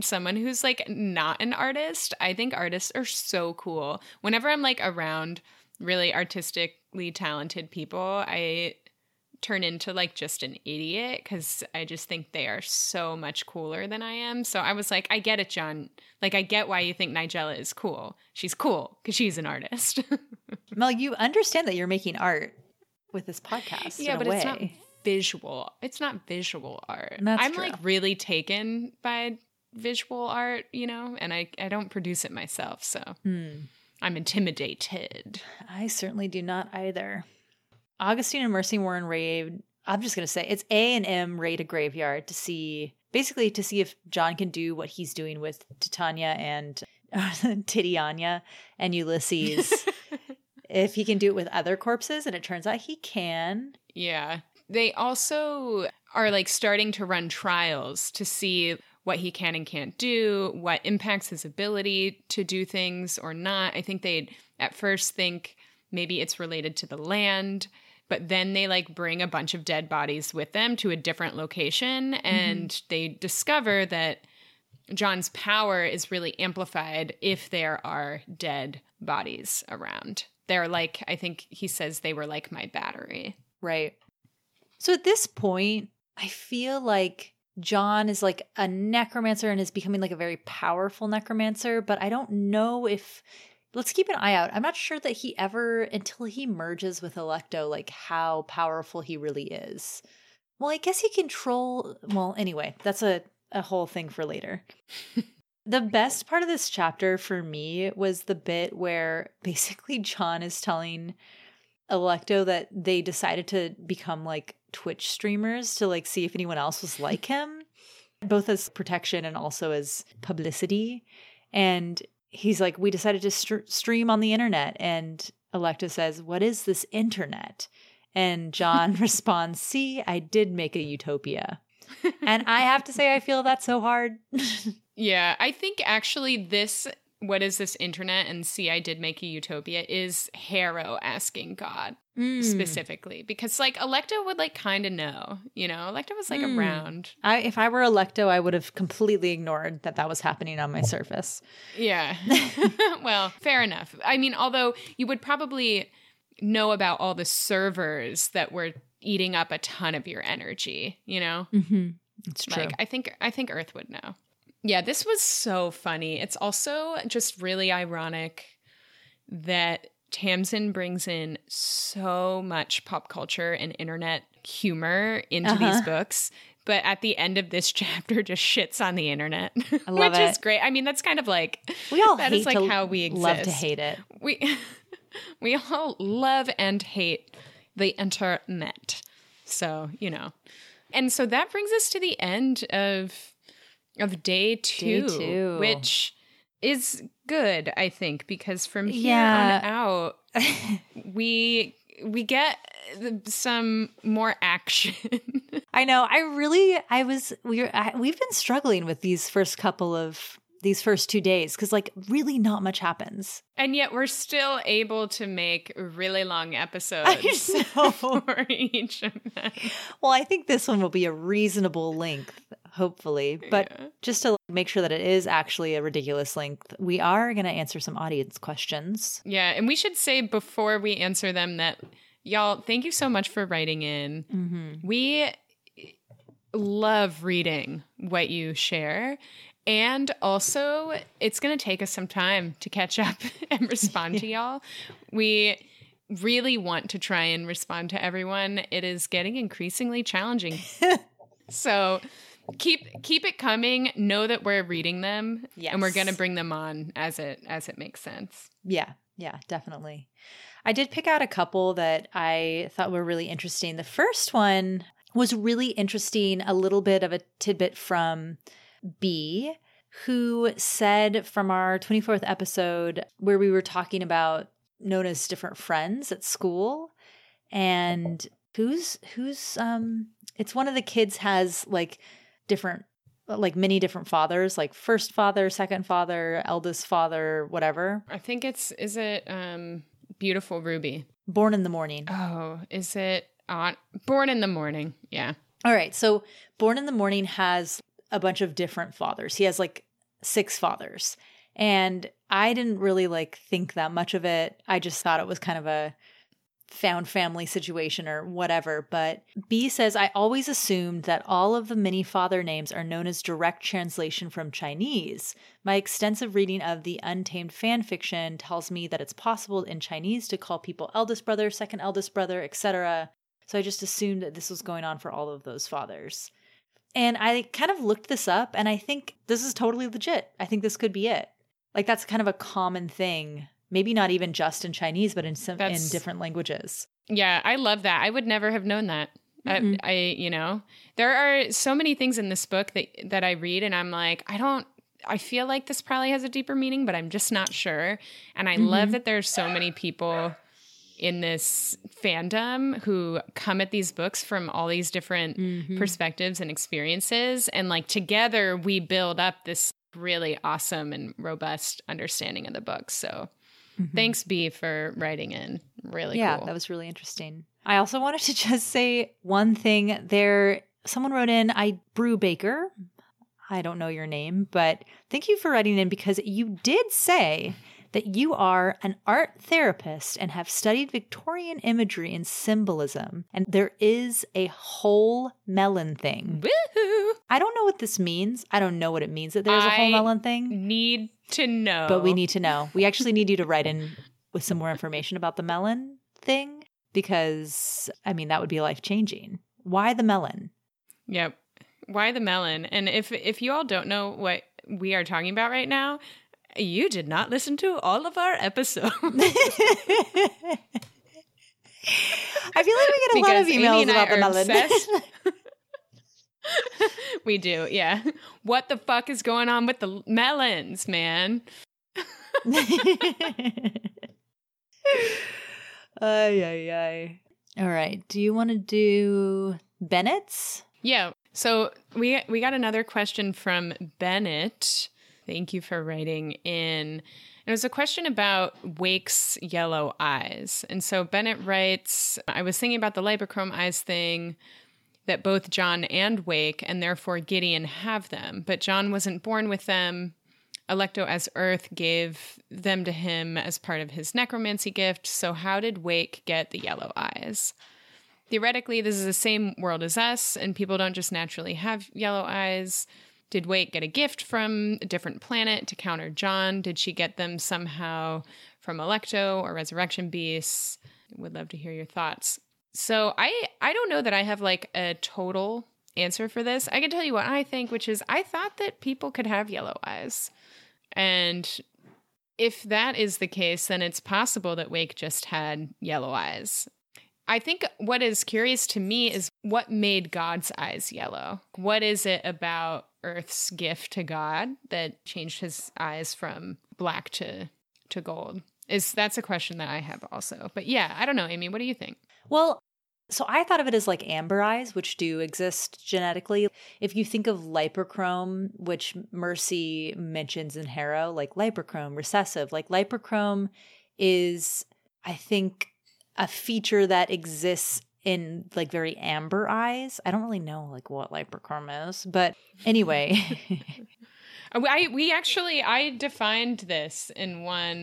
someone who's like not an artist, I think artists are so cool. Whenever I'm like around really artistically talented people, I turn into like just an idiot because I just think they are so much cooler than I am. So I was like, I get it, John. Like, I get why you think Nigella is cool. She's cool because she's an artist. Mel, you understand that you're making art with this podcast. Yeah, but it's not visual. It's not visual art. That's I'm true. Like really taken by visual art, you know, and I don't produce it myself. So I'm intimidated. I certainly do not either. Augustine and Mercymorn raid, I'm just going to say, it's A&M raid a graveyard to see if John can do what he's doing with Titania and Titania and Ulysses, if he can do it with other corpses, and it turns out he can. Yeah. They also are like starting to run trials to see what he can and can't do, what impacts his ability to do things or not. I think they at first think maybe it's related to the land but then they like bring a bunch of dead bodies with them to a different location, and they discover that John's power is really amplified if there are dead bodies around. They're like, I think he says they were like my battery. Right. So at this point, I feel like John is like a necromancer and is becoming like a very powerful necromancer, but I don't know if, let's keep an eye out. I'm not sure that he ever, until he merges with Alecto, like how powerful he really is. Well, I guess he control, well, anyway, that's a whole thing for later. The best part of this chapter for me was the bit where basically John is telling Alecto that they decided to become like Twitch streamers to like see if anyone else was like him, both as protection and also as publicity. And he's like, we decided to stream on the internet. And Alecto says, what is this internet? And John responds, see, I did make a utopia. And I have to say, I feel that so hard. Yeah, I think actually this, what is this internet? And see, I did make a utopia is Harrow asking God specifically, because like Alecto would like kind of know, you know, Alecto was like around. If I were Alecto, I would have completely ignored that was happening on my surface. Yeah. Well, fair enough. I mean, although you would probably know about all the servers that were eating up a ton of your energy, you know? Mm-hmm. It's true. Like, I think Earth would know. Yeah, this was so funny. It's also just really ironic that Tamsyn brings in so much pop culture and internet humor into these books, but at the end of this chapter just shits on the internet. I love which is great. I mean, that's kind of like, we all that hate is like to how we exist. Love to hate it. We all love and hate the internet. So, you know. And so that brings us to the end of day two, which is good, I think, because from here on out, we get some more action. I know. We've been struggling with these first 2 days because like really not much happens. And yet we're still able to make really long episodes for each of them. Well, I think this one will be a reasonable length, hopefully. But just to make sure that it is actually a ridiculous length, we are going to answer some audience questions. Yeah. And we should say before we answer them that y'all, thank you so much for writing in. Mm-hmm. We love reading what you share. And also, it's going to take us some time to catch up and respond to y'all. We really want to try and respond to everyone. It is getting increasingly challenging. So keep it coming. Know that we're reading them, and we're going to bring them on as it makes sense. Yeah, yeah, definitely. I did pick out a couple that I thought were really interesting. The first one was really interesting, a little bit of a tidbit from B, who said from our 24th episode where we were talking about Nona's different friends at school, and who's it's one of the kids has like different, like many different fathers, like first father, second father, eldest father, whatever. I think is it Beautiful Ruby? Born in the Morning. Oh, is it Born in the Morning? Yeah. All right. So Born in the Morning has a bunch of different fathers. He has like 6 fathers. And I didn't really like think that much of it. I just thought it was kind of a found family situation or whatever. But B says, I always assumed that all of the many father names are known as direct translation from Chinese. My extensive reading of the Untamed fan fiction tells me that it's possible in Chinese to call people eldest brother, second eldest brother, etc. So I just assumed that this was going on for all of those fathers. And I kind of looked this up, and I think this is totally legit. I think this could be it. Like, that's kind of a common thing. Maybe not even just in Chinese, but in different languages. Yeah, I love that. I would never have known that. Mm-hmm. I you know, there are so many things in this book that I read, and I'm like, I feel like this probably has a deeper meaning, but I'm just not sure. And I love that there's so many people in this fandom who come at these books from all these different perspectives and experiences. And like together we build up this really awesome and robust understanding of the book. So thanks, B, for writing in. Really cool. Yeah, that was really interesting. I also wanted to just say one thing there. Someone wrote in, Brew Baker, I don't know your name, but thank you for writing in because you did say that you are an art therapist and have studied Victorian imagery and symbolism. And there is a whole melon thing. Woohoo! I don't know what this means. I don't know what it means that there's a whole melon thing. Need to know. But we need to know. We actually need you to write in with some more information about the melon thing because, I mean, that would be life-changing. Why the melon? Yep. Why the melon? And if you all don't know what we are talking about right now, you did not listen to all of our episodes. I feel like we get a lot of emails about the melon. We do, yeah. What the fuck is going on with the melons, man? All right. Do you want to do Bennett's? Yeah. So we got another question from Bennett. Thank you for writing in. It was a question about Wake's yellow eyes. And so Bennett writes, I was thinking about the Libochrome eyes thing, that both John and Wake, and therefore Gideon, have them. But John wasn't born with them. Alecto as Earth gave them to him as part of his necromancy gift. So how did Wake get the yellow eyes? Theoretically, this is the same world as us, and people don't just naturally have yellow eyes. Did Wake get a gift from a different planet to counter John? Did she get them somehow from Alecto or Resurrection Beasts? Would love to hear your thoughts. So I don't know that I have like a total answer for this. I can tell you what I think, which is I thought that people could have yellow eyes. And if that is the case, then it's possible that Wake just had yellow eyes. I think what is curious to me is what made God's eyes yellow? What is it about Earth's gift to God that changed his eyes from black to gold? That's a question that I have also. But yeah, I don't know, Amy, what do you think? Well, so I thought of it as like amber eyes, which do exist genetically. If you think of Libochrome, which Mercy mentions in Harrow, like Libochrome, recessive, like Libochrome is, I think, a feature that exists in like very amber eyes. I don't really know like what Libochrome is, but anyway. I defined this in one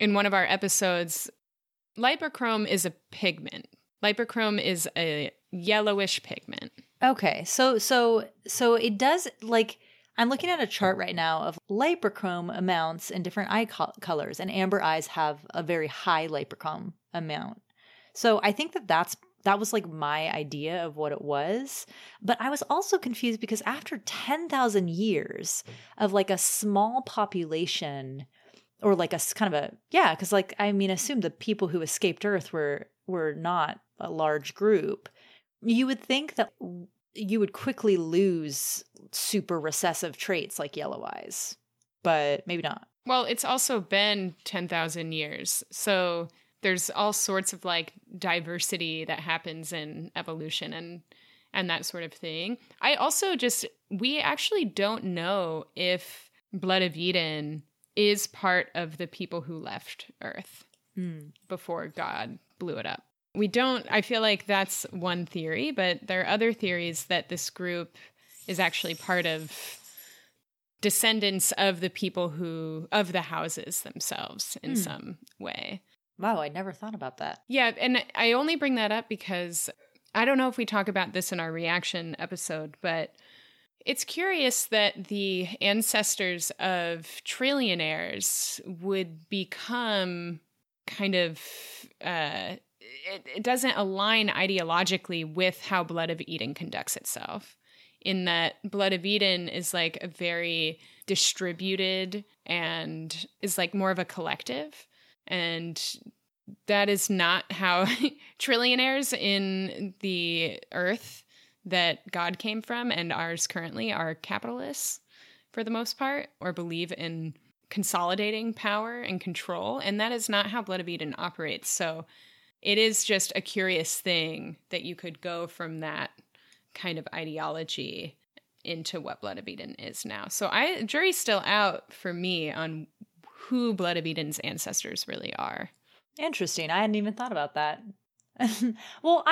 of our episodes. Libochrome is a pigment. Libochrome is a yellowish pigment. Okay. So it does, like, I'm looking at a chart right now of Libochrome amounts in different eye colors, and amber eyes have a very high Libochrome amount. So I think that was like my idea of what it was. But I was also confused because after 10,000 years of like a small population, or like a kind of a, yeah, because like, I mean, assume the people who escaped Earth were not a large group. You would think that you would quickly lose super recessive traits like yellow eyes, but maybe not. Well, it's also been 10,000 years. So there's all sorts of like diversity that happens in evolution and that sort of thing. I also we actually don't know if Blood of Eden is part of the people who left Earth before God blew it up. I feel like that's one theory, but there are other theories that this group is actually part of descendants of the people of the houses themselves in some way. Wow, I never thought about that. Yeah, and I only bring that up because I don't know if we talk about this in our reaction episode, but it's curious that the ancestors of trillionaires would become kind of, it doesn't align ideologically with how Blood of Eden conducts itself, in that Blood of Eden is like a very distributed and is like more of a collective. And that is not how trillionaires in the Earth that God came from and ours currently are capitalists for the most part, or believe in consolidating power and control. And that is not how Blood of Eden operates. So it is just a curious thing that you could go from that kind of ideology into what Blood of Eden is now. So jury's still out for me on who Blood of Eden's ancestors really are. Interesting. I hadn't even thought about that. Well,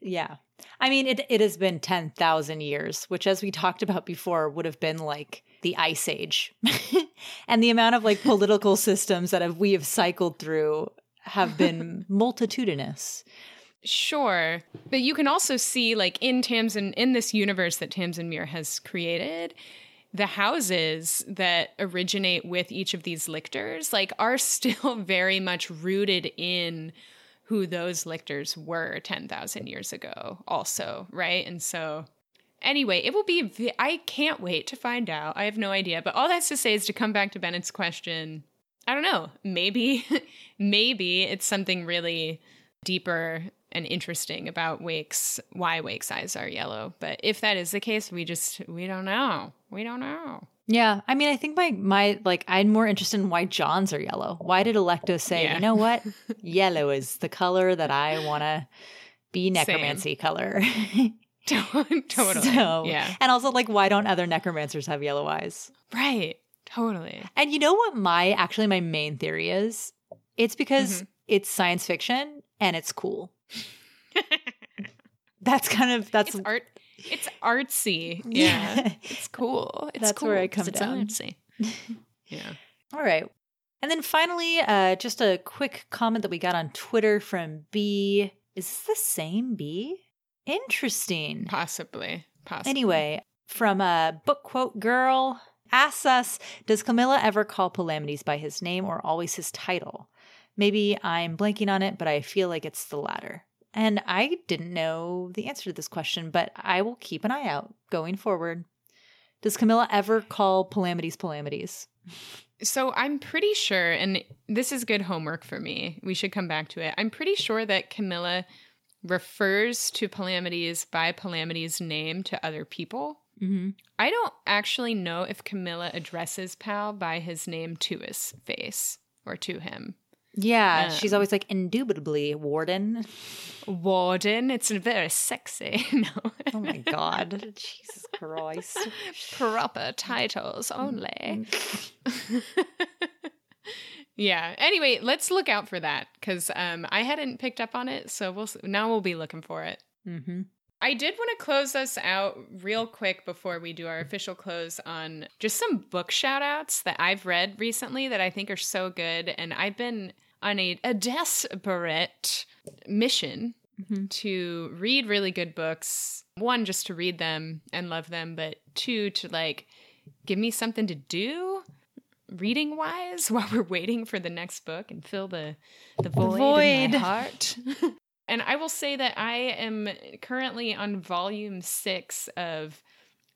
yeah. I mean, it has been 10,000 years, which, as we talked about before, would have been like the Ice Age. And the amount of like political systems that we have cycled through have been multitudinous. Sure. But you can also see, like, in this universe that Tamsyn Muir has created, the houses that originate with each of these lictors, like, are still very much rooted in who those lictors were 10,000 years ago also, right? And so anyway, I can't wait to find out. I have no idea. But all that's to say is, to come back to Bennett's question, I don't know, maybe it's something really deeper and interesting about why Wake's eyes are yellow. But if that is the case, we don't know. We don't know. Yeah, I mean, I think I'm more interested in why John's are yellow. Why did Alecto say, you know what? Yellow is the color that I want to be necromancy color. Totally. So, yeah. And also, like, why don't other necromancers have yellow eyes? Right. Totally. And you know what my main theory is? It's because it's science fiction and it's cool. It's art. It's artsy. Yeah. It's cool. It's That's cool. where I come down. It's artsy. Yeah. All right. And then finally, just a quick comment that we got on Twitter from B. Is this the same B? Interesting. Possibly. Anyway, from a book quote girl, asks us, does Camilla ever call Palamedes by his name or always his title? Maybe I'm blanking on it, but I feel like it's the latter. And I didn't know the answer to this question, but I will keep an eye out going forward. Does Camilla ever call Palamedes? So I'm pretty sure, and this is good homework for me. We should come back to it. I'm pretty sure that Camilla refers to Palamedes by Palamedes' name to other people. Mm-hmm. I don't actually know if Camilla addresses Pal by his name to his face or to him. Yeah, she's always like, indubitably, Warden. Warden, it's very sexy. No. Oh my God. Jesus Christ. Proper titles only. Yeah. Anyway, let's look out for that, because I hadn't picked up on it, so now we'll be looking for it. Mm-hmm. I did want to close us out real quick before we do our official close on just some book shout-outs that I've read recently that I think are so good. And I've been on a desperate mission to read really good books. One, just to read them and love them. But two, to like give me something to do reading-wise while we're waiting for the next book and fill the void in my heart. And I will say that I am currently on volume 6 of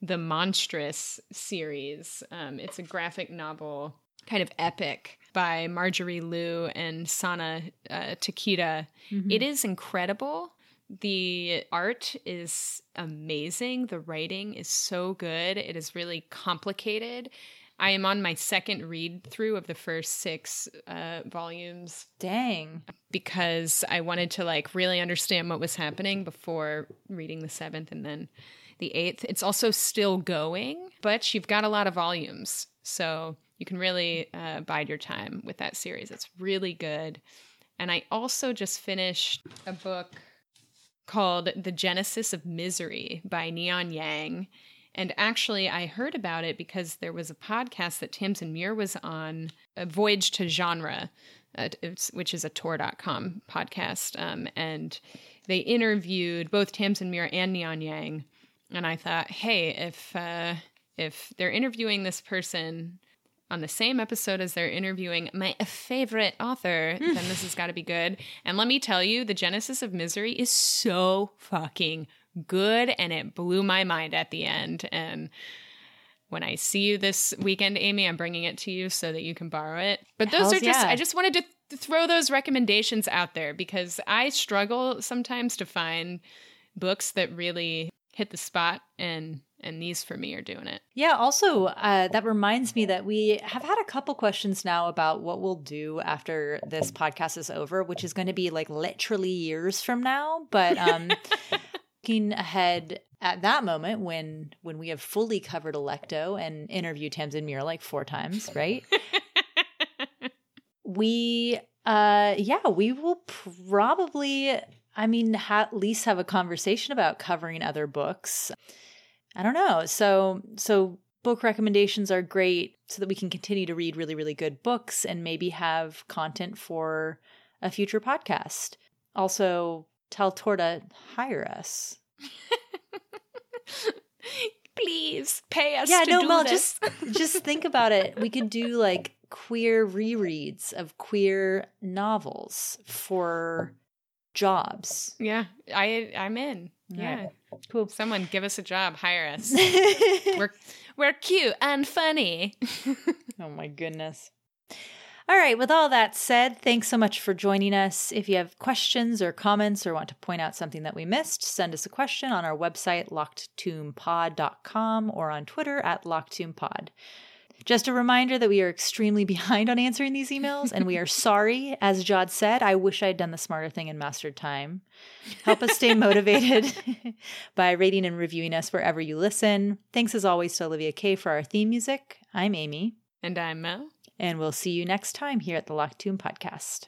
the Monstrous series. It's a graphic novel, kind of epic, by Marjorie Liu and Sana Takeda. Mm-hmm. It is incredible. The art is amazing. The writing is so good. It is really complicated. I am on my second read through of the first 6 volumes. Dang. Because I wanted to like really understand what was happening before reading the 7th and then the 8th. It's also still going, but you've got a lot of volumes. So you can really bide your time with that series. It's really good. And I also just finished a book called The Genesis of Misery by Neon Yang. And actually, I heard about it because there was a podcast that Tamsyn Muir was on, A Voyage to Genre, which is a Tor.com podcast. And they interviewed both Tamsyn Muir and Neon Yang. And I thought, hey, if they're interviewing this person on the same episode as they're interviewing my favorite author, then this has got to be good. And let me tell you, The Genesis of Misery is so fucking good, and it blew my mind at the end. And when I see you this weekend, Amy, I'm bringing it to you so that you can borrow it. But those Hells are just, yeah. I just wanted to throw those recommendations out there, because I struggle sometimes to find books that really hit the spot, and these for me are doing it. Yeah. Also, that reminds me that we have had a couple questions now about what we'll do after this podcast is over, which is going to be like literally years from now. But, looking ahead at that moment when we have fully covered Alecto and interviewed Tamsyn Muir like 4 times, right? We Yeah, we will probably, I mean, at least have a conversation about covering other books. I don't know. So book recommendations are great so that we can continue to read really, really good books and maybe have content for a future podcast. Also, tell Tor to hire us. Please pay us to do this. Just think about it. We could do like queer rereads of queer novels for jobs. Yeah, I'm in. Yeah. Cool. Someone give us a job. Hire us. We're cute and funny. Oh my goodness. All right. With all that said, thanks so much for joining us. If you have questions or comments or want to point out something that we missed, send us a question on our website, LockedTombPod.com, or on Twitter @LockedTombPod. Just a reminder that we are extremely behind on answering these emails, and we are sorry. As Jod said, I wish I'd done the smarter thing and mastered time. Help us stay motivated by rating and reviewing us wherever you listen. Thanks as always to Olivia Kay for our theme music. I'm Amy. And I'm Mel. And we'll see you next time here at the Locked Tomb Podcast.